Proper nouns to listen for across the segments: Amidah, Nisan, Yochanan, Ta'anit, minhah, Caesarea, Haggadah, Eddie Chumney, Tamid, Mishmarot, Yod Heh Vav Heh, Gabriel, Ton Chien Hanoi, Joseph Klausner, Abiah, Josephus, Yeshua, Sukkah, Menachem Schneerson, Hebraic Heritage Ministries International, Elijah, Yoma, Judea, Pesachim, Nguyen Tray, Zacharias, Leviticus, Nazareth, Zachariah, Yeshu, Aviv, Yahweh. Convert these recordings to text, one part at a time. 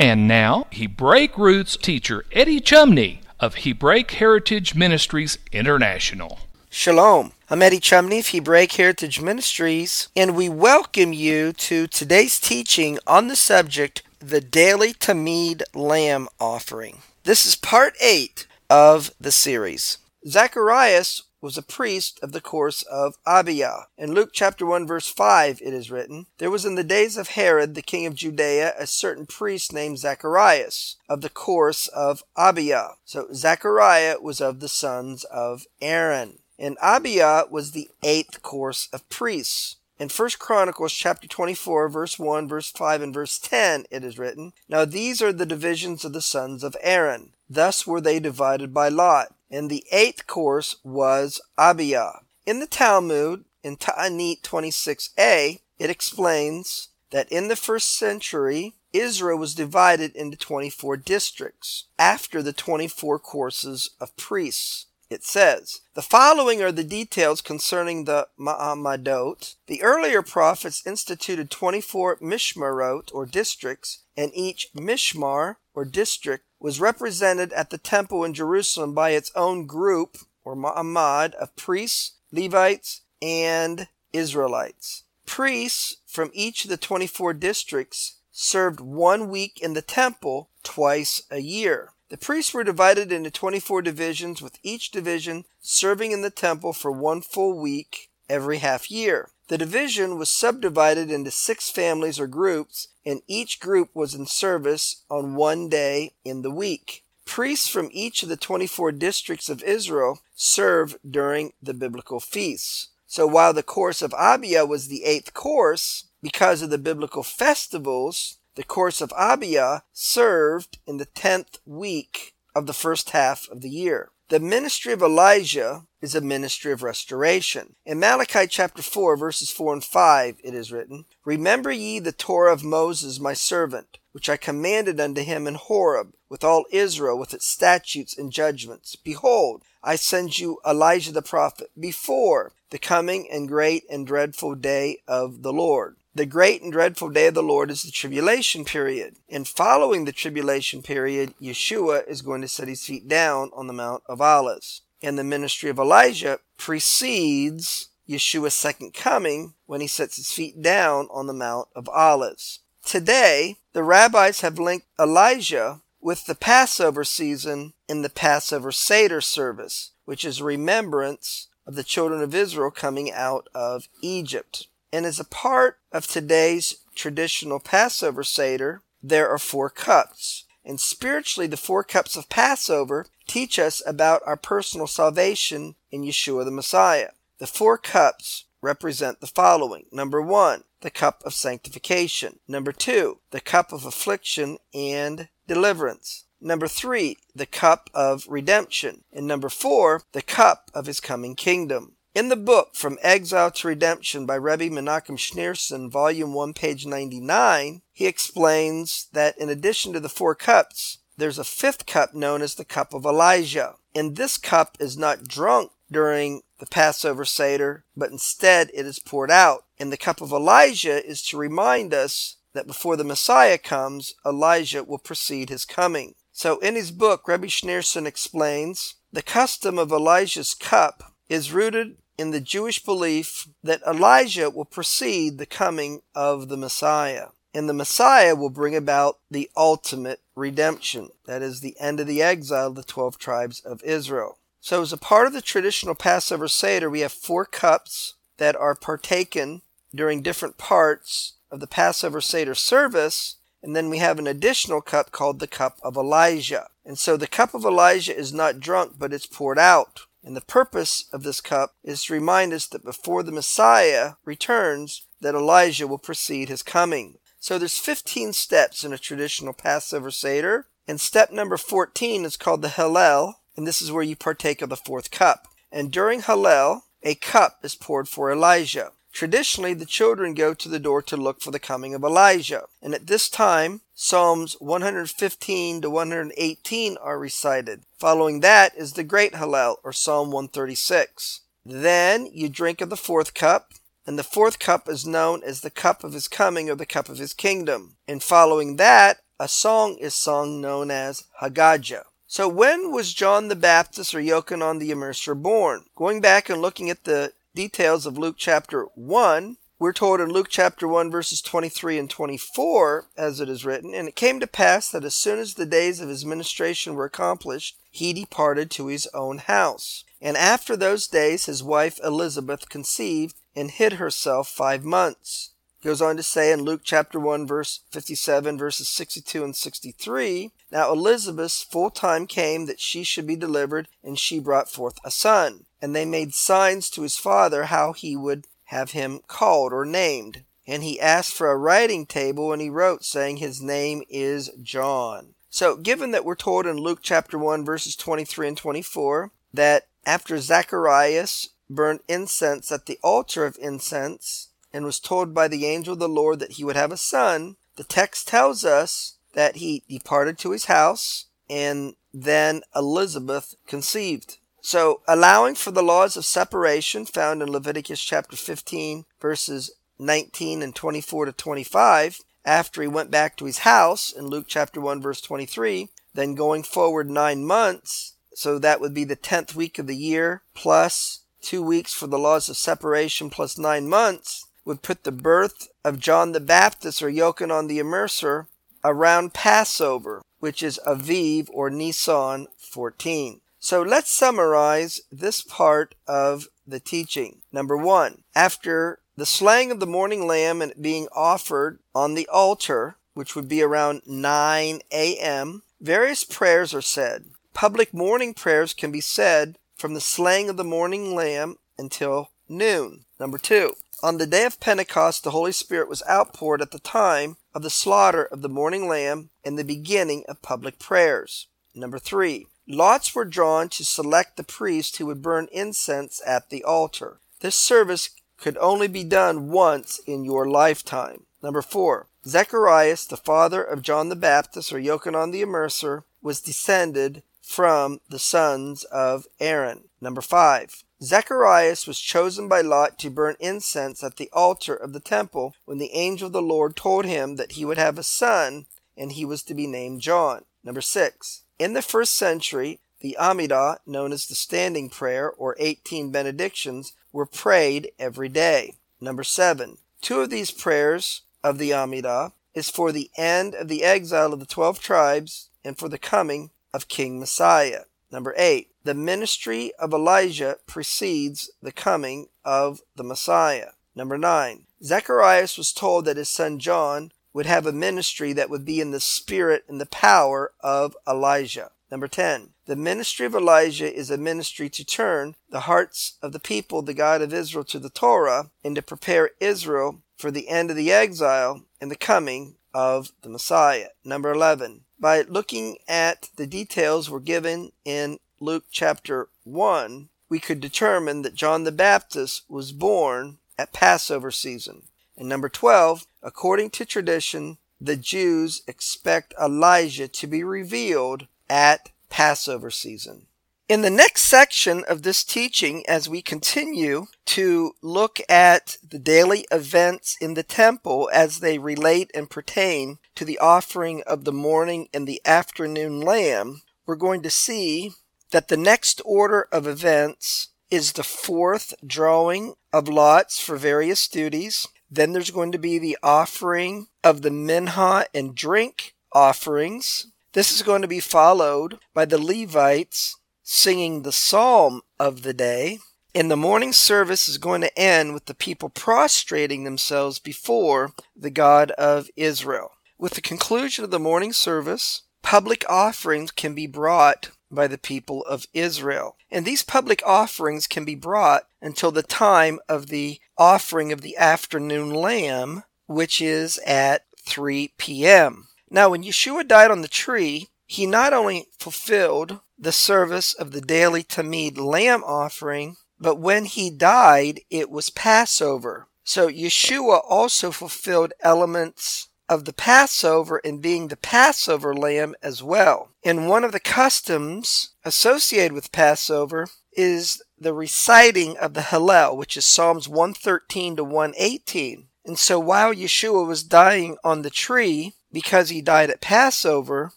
And now, Hebraic Roots teacher Eddie Chumney of Hebraic Heritage Ministries International. Shalom. I'm Eddie Chumney of Hebraic Heritage Ministries, and we welcome you to today's teaching on the subject the Daily Tamid Lamb Offering. This is part 8 of the series. Zacharias was a priest of the course of Abiah. In Luke chapter 1 verse 5 it is written, "There was in the days of Herod the king of Judea a certain priest named Zacharias of the course of Abiah." So Zachariah was of the sons of Aaron. And Abiah was the 8th course of priests. In 1 Chronicles chapter 24, verse 1, verse 5, and verse 10, it is written, "Now these are the divisions of the sons of Aaron. Thus were they divided by lot. And the 8th course was Abiah." In the Talmud, in Ta'anit 26a, it explains that in the 1st century, Israel was divided into 24 districts, after the 24 courses of priests. It says, "The following are the details concerning the Ma'amadot. The earlier prophets instituted 24 Mishmarot, or districts, and each Mishmar, or district, was represented at the temple in Jerusalem by its own group, or Ma'amad, of priests, Levites, and Israelites. Priests from each of the 24 districts served 1 week in the temple twice a year. The priests were divided into 24 divisions, with each division serving in the temple for 1 full week every half year. The division was subdivided into 6 families or groups, and each group was in service on 1 day in the week. Priests from each of the 24 districts of Israel served during the biblical feasts." So while the course of Abiah was the 8th course, because of the biblical festivals, the course of Abiah served in the 10th week of the 1st half of the year. The ministry of Elijah is a ministry of restoration. In Malachi chapter 4, verses 4 and 5, it is written, "Remember ye the Torah of Moses my servant, which I commanded unto him in Horeb, with all Israel, with its statutes and judgments. Behold, I send you Elijah the prophet before the coming and great and dreadful day of the Lord." The great and dreadful day of the Lord is the tribulation period. And following the tribulation period, Yeshua is going to set his feet down on the Mount of Olives. And the ministry of Elijah precedes Yeshua's second coming when he sets his feet down on the Mount of Olives. Today, the rabbis have linked Elijah with the Passover season in the Passover Seder service, which is a remembrance of the children of Israel coming out of Egypt. And as a part of today's traditional Passover Seder, there are 4 cups. And spiritually, the 4 cups of Passover teach us about our personal salvation in Yeshua the Messiah. The 4 cups represent the following. Number 1, the cup of sanctification. Number 2, the cup of affliction and deliverance. Number 3, the cup of redemption. And number 4, the cup of his coming kingdom. In the book From Exile to Redemption by Rebbe Menachem Schneerson, Volume 1, page 99, he explains that in addition to the 4 cups, there's a 5th cup known as the cup of Elijah. And this cup is not drunk during the Passover Seder, but instead it is poured out. And the cup of Elijah is to remind us that before the Messiah comes, Elijah will precede his coming. So in his book, Rebbe Schneerson explains, "The custom of Elijah's cup is rooted in the Jewish belief that Elijah will precede the coming of the Messiah. And the Messiah will bring about the ultimate redemption, that is, the end of the exile of the 12 tribes of Israel. So as a part of the traditional Passover Seder, we have four cups that are partaken during different parts of the Passover Seder service, and then we have an additional cup called the cup of Elijah. And so the cup of Elijah is not drunk, but it's poured out. And the purpose of this cup is to remind us that before the Messiah returns, that Elijah will precede his coming. So there's 15 steps in a traditional Passover Seder, and step number 14 is called the Hallel, and this is where you partake of the fourth cup. And during Hallel, a cup is poured for Elijah. Traditionally, the children go to the door to look for the coming of Elijah. And at this time, Psalms 115 to 118 are recited. Following that is the Great Hallel, or Psalm 136. Then you drink of the fourth cup, and the fourth cup is known as the cup of his coming or the cup of his kingdom. And following that, a song is sung known as Haggadah. So when was John the Baptist or Yochanan the Immerser born? Going back and looking at the details of Luke chapter 1, we're told in Luke chapter 1 verses 23 and 24, as it is written, "And it came to pass that as soon as the days of his ministration were accomplished, he departed to his own house. And after those days his wife Elizabeth conceived and hid herself 5 months." Goes on to say in Luke chapter 1 verse 57 verses 62 and 63, "Now Elizabeth's full time came that she should be delivered, and she brought forth a son. And they made signs to his father how he would have him called," or named. "And he asked for a writing table, and he wrote, saying, his name is John." So given that we're told in Luke chapter 1 verses 23 and 24 that after Zacharias burned incense at the altar of incense and was told by the angel of the Lord that he would have a son, the text tells us that he departed to his house, and then Elizabeth conceived. So, allowing for the laws of separation found in Leviticus chapter 15, verses 19 and 24 to 25, after he went back to his house in Luke chapter 1, verse 23, then going forward 9 months, so that would be the 10th week of the year, plus 2 weeks for the laws of separation, plus 9 months, would put the birth of John the Baptist or Yochanan the Immerser around Passover, which is Aviv or Nisan 14. So let's summarize this part of the teaching. Number one, after the slaying of the morning lamb and it being offered on the altar, which would be around 9 a.m., various prayers are said. Public morning prayers can be said from the slaying of the morning lamb until noon. Number two, on the day of Pentecost, the Holy Spirit was outpoured at the time of the slaughter of the morning lamb and the beginning of public prayers. Number three, lots were drawn to select the priest who would burn incense at the altar. This service could only be done once in your lifetime. Number four, Zacharias, the father of John the Baptist, or Yochanan the Immerser, was descended from the sons of Aaron. Number five, Zacharias was chosen by lot to burn incense at the altar of the temple when the angel of the Lord told him that he would have a son, and he was to be named John. Number six, in the first century, the Amidah, known as the standing prayer, or 18 benedictions, were prayed every day. Number seven, two of these prayers of the Amidah is for the end of the exile of the 12 tribes and for the coming of King Messiah. Number eight, the ministry of Elijah precedes the coming of the Messiah. Number nine, Zacharias was told that his son John would have a ministry that would be in the spirit and the power of Elijah. Number 10. The ministry of Elijah is a ministry to turn the hearts of the people, the God of Israel, to the Torah, and to prepare Israel for the end of the exile and the coming of the Messiah. Number 11. By looking at the details were given in Luke chapter 1, we could determine that John the Baptist was born at Passover season. And number 12, according to tradition, the Jews expect Elijah to be revealed at Passover season. In the next section of this teaching, as we continue to look at the daily events in the temple as they relate and pertain to the offering of the morning and the afternoon lamb, we're going to see that the next order of events is the fourth drawing of lots for various duties. Then there's going to be the offering of the minhah and drink offerings. This is going to be followed by the Levites singing the psalm of the day, and the morning service is going to end with the people prostrating themselves before the God of Israel. With the conclusion of the morning service, public offerings can be brought by the people of Israel. And these public offerings can be brought until the time of the offering of the afternoon lamb, which is at 3 p.m. Now, when Yeshua died on the tree, he not only fulfilled the service of the daily Tamid lamb offering, but when he died, it was Passover. So Yeshua also fulfilled elements of the Passover in being the Passover lamb as well. And one of the customs associated with Passover is the reciting of the Hallel, which is Psalms 113 to 118. And so while Yeshua was dying on the tree, because he died at Passover,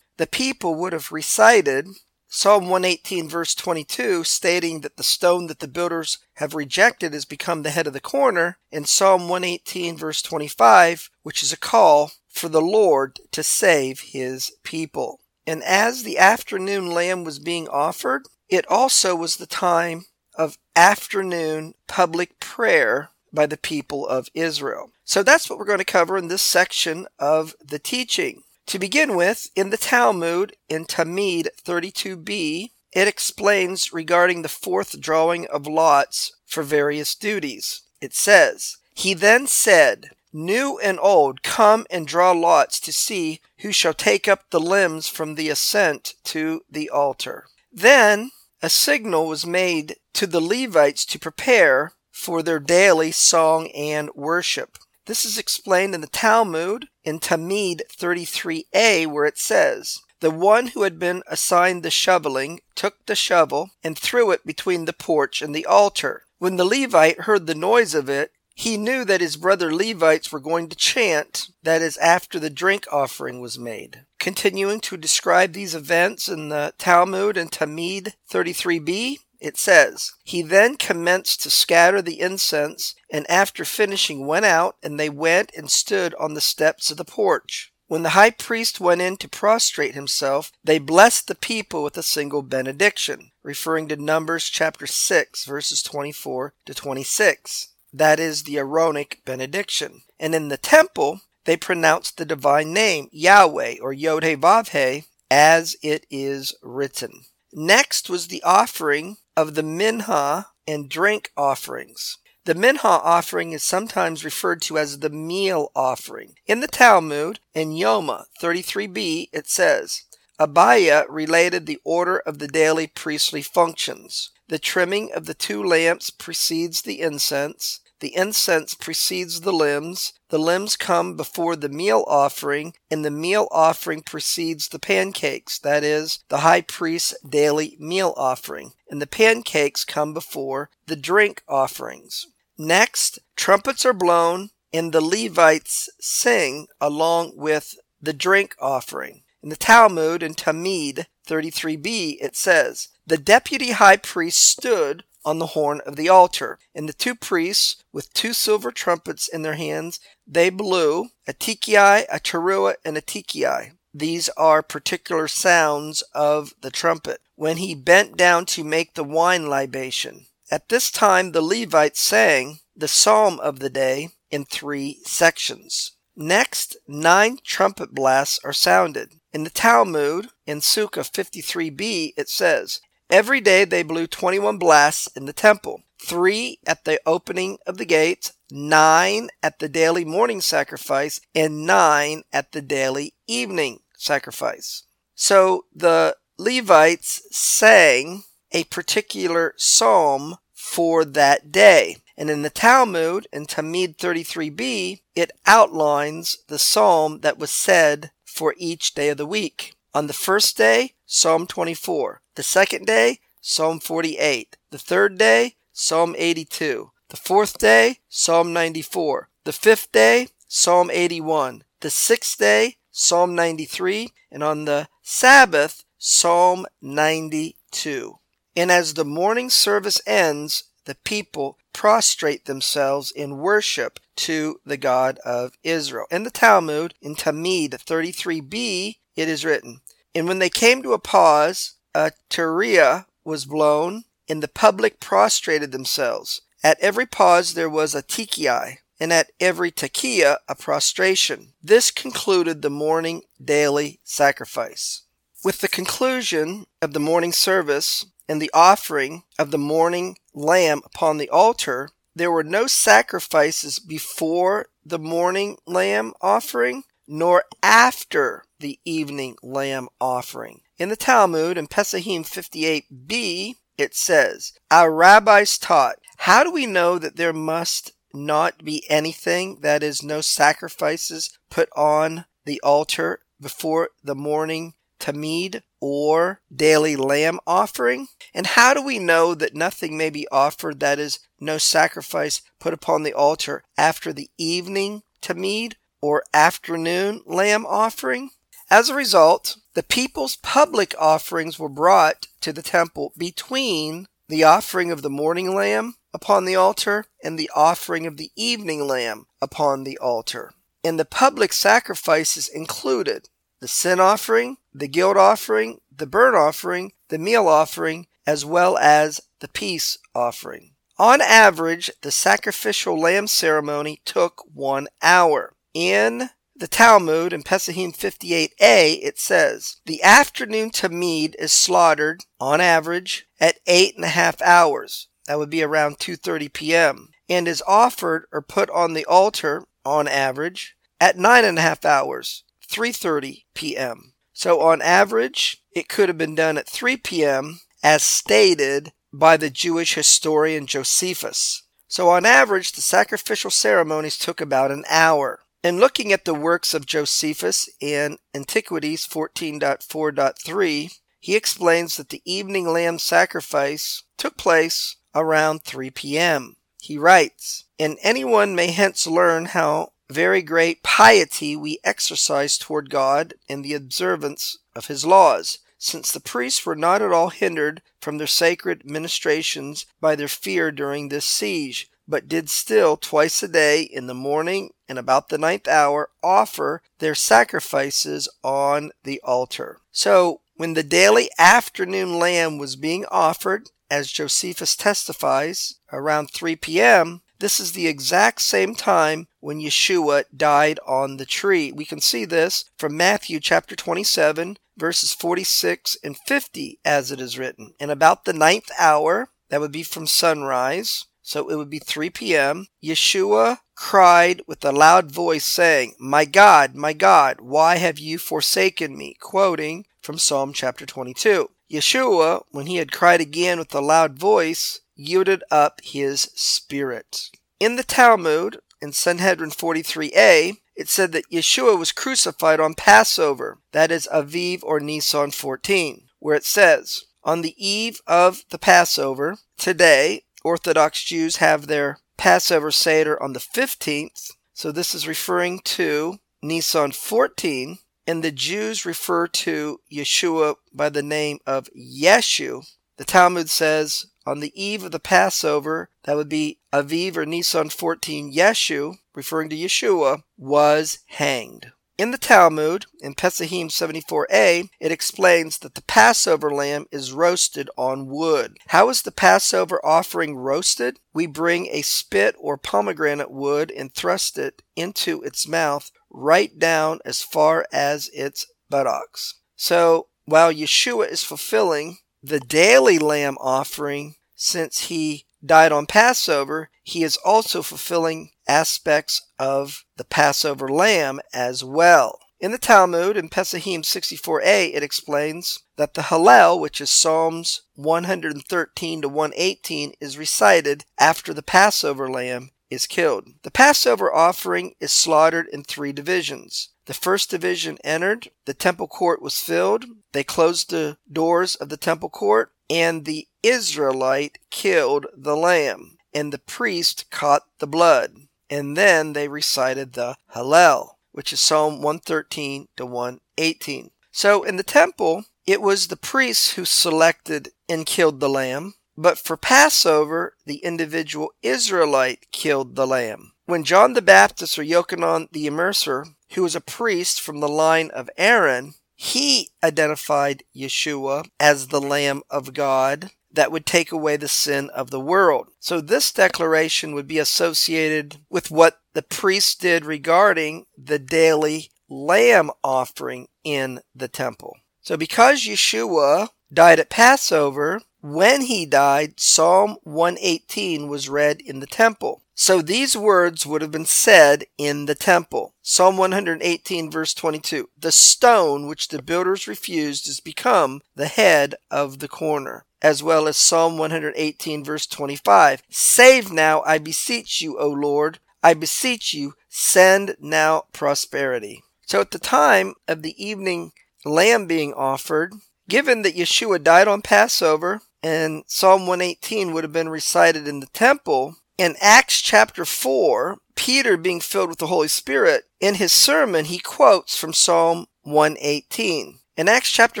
the people would have recited Psalm 118 verse 22, stating that the stone that the builders have rejected has become the head of the corner, and Psalm 118 verse 25, which is a call for the Lord to save his people. And as the afternoon lamb was being offered, it also was the time of afternoon public prayer by the people of Israel. So that's what we're going to cover in this section of the teaching. To begin with, in the Talmud, in Tamid 32b, it explains regarding the fourth drawing of lots for various duties. It says, "He then said, 'New and old, come and draw lots to see who shall take up the limbs from the ascent to the altar.' Then a signal was made to the Levites to prepare for their daily song and worship." This is explained in the Talmud in Tamid 33a, where it says, "The one who had been assigned the shoveling took the shovel and threw it between the porch and the altar. When the Levite heard the noise of it, he knew that his brother Levites were going to chant, that is, after the drink offering was made." Continuing to describe these events in the Talmud in Tamid 33b, it says, "He then commenced to scatter the incense, and after finishing went out, and they went and stood on the steps of the porch. When the high priest went in to prostrate himself, they blessed the people with a single benediction," referring to Numbers chapter 6, verses 24 to 26. That is the Aaronic benediction. "And in the temple, they pronounced the divine name, Yahweh, or Yod Heh Vav Heh, as it is written." Next was the offering of the minhah and drink offerings. The minhah offering is sometimes referred to as the meal offering. In the Talmud, in Yoma 33b, it says, "Abiah related the order of the daily priestly functions. The trimming of the two lamps precedes the incense. The incense precedes the limbs. The limbs come before the meal offering, and the meal offering precedes the pancakes, that is, the high priest's daily meal offering, and the pancakes come before the drink offerings. Next, trumpets are blown, and the Levites sing along with the drink offering." In the Talmud, in Tamid 33b, it says, "The deputy high priest stood on the horn of the altar, and the two priests, with two silver trumpets in their hands, they blew a tikei, a teruah, and a tikei. These are particular sounds of the trumpet, when he bent down to make the wine libation. At this time the Levites sang the psalm of the day in three sections." Next, 9 trumpet blasts are sounded. In the Talmud, in Sukkah 53b, it says, "Every day they blew 21 blasts in the temple, 3 at the opening of the gates, 9 at the daily morning sacrifice, and 9 at the daily evening sacrifice." So the Levites sang a particular psalm for that day. And in the Talmud, in Tamid 33b, it outlines the psalm that was said for each day of the week. On the first day, Psalm 24. The second day, Psalm 48. The third day, Psalm 82. The fourth day, Psalm 94. The fifth day, Psalm 81. The sixth day, Psalm 93. And on the Sabbath, Psalm 92. And as the morning service ends, the people prostrate themselves in worship to the God of Israel. In the Talmud, in Tamid 33b, it is written, "And when they came to a pause, a teruah was blown, and the public prostrated themselves. At every pause there was a tikkiah, and at every tikkiah a prostration. This concluded the morning daily sacrifice. With the conclusion of the morning service and the offering of the morning lamb upon the altar, there were no sacrifices before the morning lamb offering, nor after the evening lamb offering. In the Talmud, in Pesachim 58b, it says, "Our rabbis taught." How do we know that there must not be anything, that is, no sacrifices put on the altar before the morning Tamid or daily lamb offering? And how do we know that nothing may be offered, that is, no sacrifice put upon the altar after the evening Tamid or afternoon lamb offering? As a result, the people's public offerings were brought to the temple between the offering of the morning lamb upon the altar and the offering of the evening lamb upon the altar. And the public sacrifices included the sin offering, the guilt offering, the burnt offering, the meal offering, as well as the peace offering. On average, the sacrificial lamb ceremony took 1 hour. In the Talmud, in Pesachim 58a, it says, "The afternoon Tamid is slaughtered, on average, at 8.5 hours. That would be around 2:30 p.m., and is offered or put on the altar, on average, at 9.5 hours, 3:30 p.m. So on average, it could have been done at 3 p.m., as stated by the Jewish historian Josephus. So on average, the sacrificial ceremonies took about an hour. And looking at the works of Josephus in Antiquities 14.4.3, he explains that the evening lamb sacrifice took place around 3 p.m. He writes, "And anyone may hence learn how very great piety we exercise toward God in the observance of his laws, since the priests were not at all hindered from their sacred ministrations by their fear during this siege, but did still twice a day in the morning and about the 9th hour offer their sacrifices on the altar." So when the daily afternoon lamb was being offered, as Josephus testifies, around 3 p.m., this is the exact same time when Yeshua died on the tree. We can see this from Matthew chapter 27, verses 46 and 50, as it is written. "And about the 9th hour, that would be from sunrise, so it would be 3 p.m., Yeshua cried with a loud voice, saying, 'My God, my God, why have you forsaken me?'" Quoting from Psalm chapter 22. Yeshua, when he had cried again with a loud voice, yielded up his spirit. In the Talmud, in Sanhedrin 43a, it said that Yeshua was crucified on Passover, that is Aviv or Nisan 14, where it says, "On the eve of the Passover," today Orthodox Jews have their Passover Seder on the 15th, so this is referring to Nisan 14, and the Jews refer to Yeshua by the name of Yeshu. The Talmud says, "On the eve of the Passover," that would be Aviv or Nisan 14, "Yeshu," referring to Yeshua, "was hanged." In the Talmud, in Pesachim 74a, it explains that the Passover lamb is roasted on wood. How is the Passover offering roasted? We bring a spit or pomegranate wood and thrust it into its mouth right down as far as its buttocks. So while Yeshua is fulfilling the daily lamb offering, since he died on Passover, he is also fulfilling aspects of the Passover lamb as well. In the Talmud, in Pesachim 64a, it explains that the Hallel, which is Psalms 113 to 118, is recited after the Passover lamb is killed. The Passover offering is slaughtered in 3 divisions. The first division entered, the temple court was filled, they closed the doors of the temple court, and the Israelite killed the lamb, and the priest caught the blood. And then they recited the Hallel, which is Psalm 113 to 118. So in the temple, it was the priests who selected and killed the lamb, but for Passover, the individual Israelite killed the lamb. When John the Baptist, or Yochanan the Immerser, who was a priest from the line of Aaron, he identified Yeshua as the Lamb of God that would take away the sin of the world. So this declaration would be associated with what the priests did regarding the daily lamb offering in the temple. So because Yeshua died at Passover, when he died, Psalm 118 was read in the temple. So these words would have been said in the temple. Psalm 118 verse 22, "The stone which the builders refused is become the head of the corner." As well as Psalm 118 verse 25, "Save now, I beseech you, O Lord, I beseech you, send now prosperity." So at the time of the evening lamb being offered, given that Yeshua died on Passover and Psalm 118 would have been recited in the temple, in Acts chapter 4, Peter, being filled with the Holy Spirit, in his sermon he quotes from Psalm 118. In Acts chapter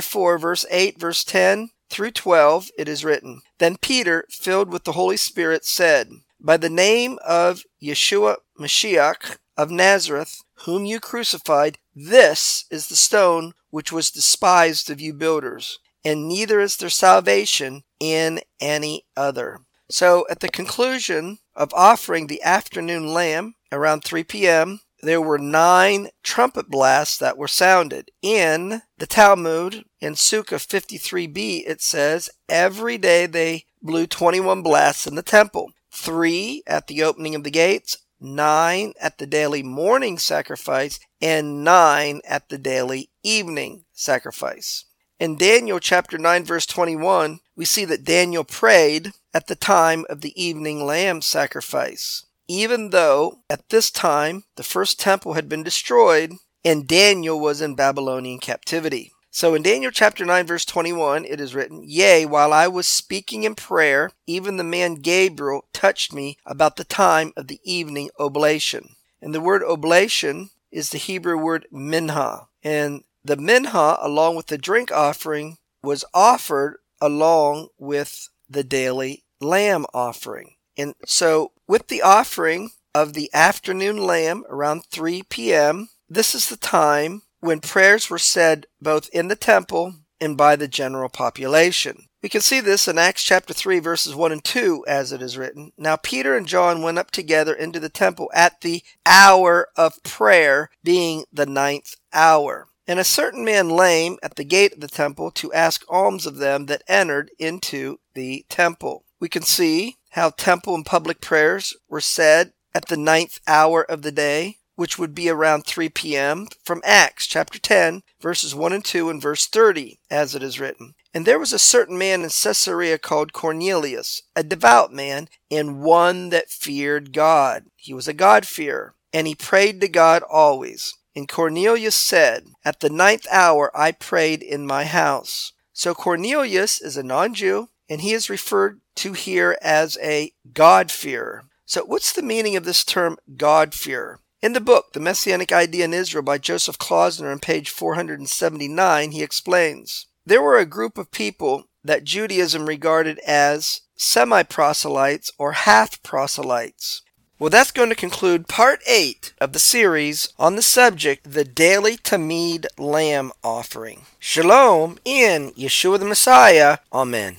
4, verse 8, verse 10 through 12, it is written, "Then Peter, filled with the Holy Spirit, said, By the name of Yeshua Mashiach of Nazareth, whom you crucified, this is the stone which was despised of you builders, and neither is there salvation in any other." So at the conclusion of offering the afternoon lamb around 3 p.m., there were 9 trumpet blasts that were sounded. In the Talmud, in Sukkah 53b, it says, every day they blew 21 blasts in the temple, 3 at the opening of the gates, 9 at the daily morning sacrifice, and 9 at the daily evening sacrifice. In Daniel chapter 9 verse 21, we see that Daniel prayed at the time of the evening lamb sacrifice. Even though at this time the first temple had been destroyed and Daniel was in Babylonian captivity. So in Daniel chapter 9 verse 21, it is written, "Yea, while I was speaking in prayer, even the man Gabriel touched me about the time of the evening oblation." And the word oblation is the Hebrew word minhah. And the minhah, along with the drink offering, was offered along with the daily lamb offering. And so with the offering of the afternoon lamb around 3 p.m., this is the time when prayers were said both in the temple and by the general population. We can see this in Acts chapter 3 verses 1 and 2 as it is written, "Now Peter and John went up together into the temple at the hour of prayer, being the 9th hour. And a certain man lame at the gate of the temple to ask alms of them that entered into the temple." We can see how temple and public prayers were said at the 9th hour of the day, which would be around 3 p.m. from Acts chapter 10, verses 1 and 2 and verse 30, as it is written, "And there was a certain man in Caesarea called Cornelius, a devout man, and one that feared God." He was a God-fearer, "and he prayed to God always. And Cornelius said, At the 9th hour I prayed in my house." So Cornelius is a non-Jew, and he is referred to here as a God-fearer. So what's the meaning of this term, God-fearer? In the book, The Messianic Idea in Israel by Joseph Klausner on page 479, he explains, "There were a group of people that Judaism regarded as semi-proselytes or half-proselytes." Well, that's going to conclude part 8 of the series on the subject, the Daily Tamid Lamb Offering. Shalom in Yeshua the Messiah. Amen.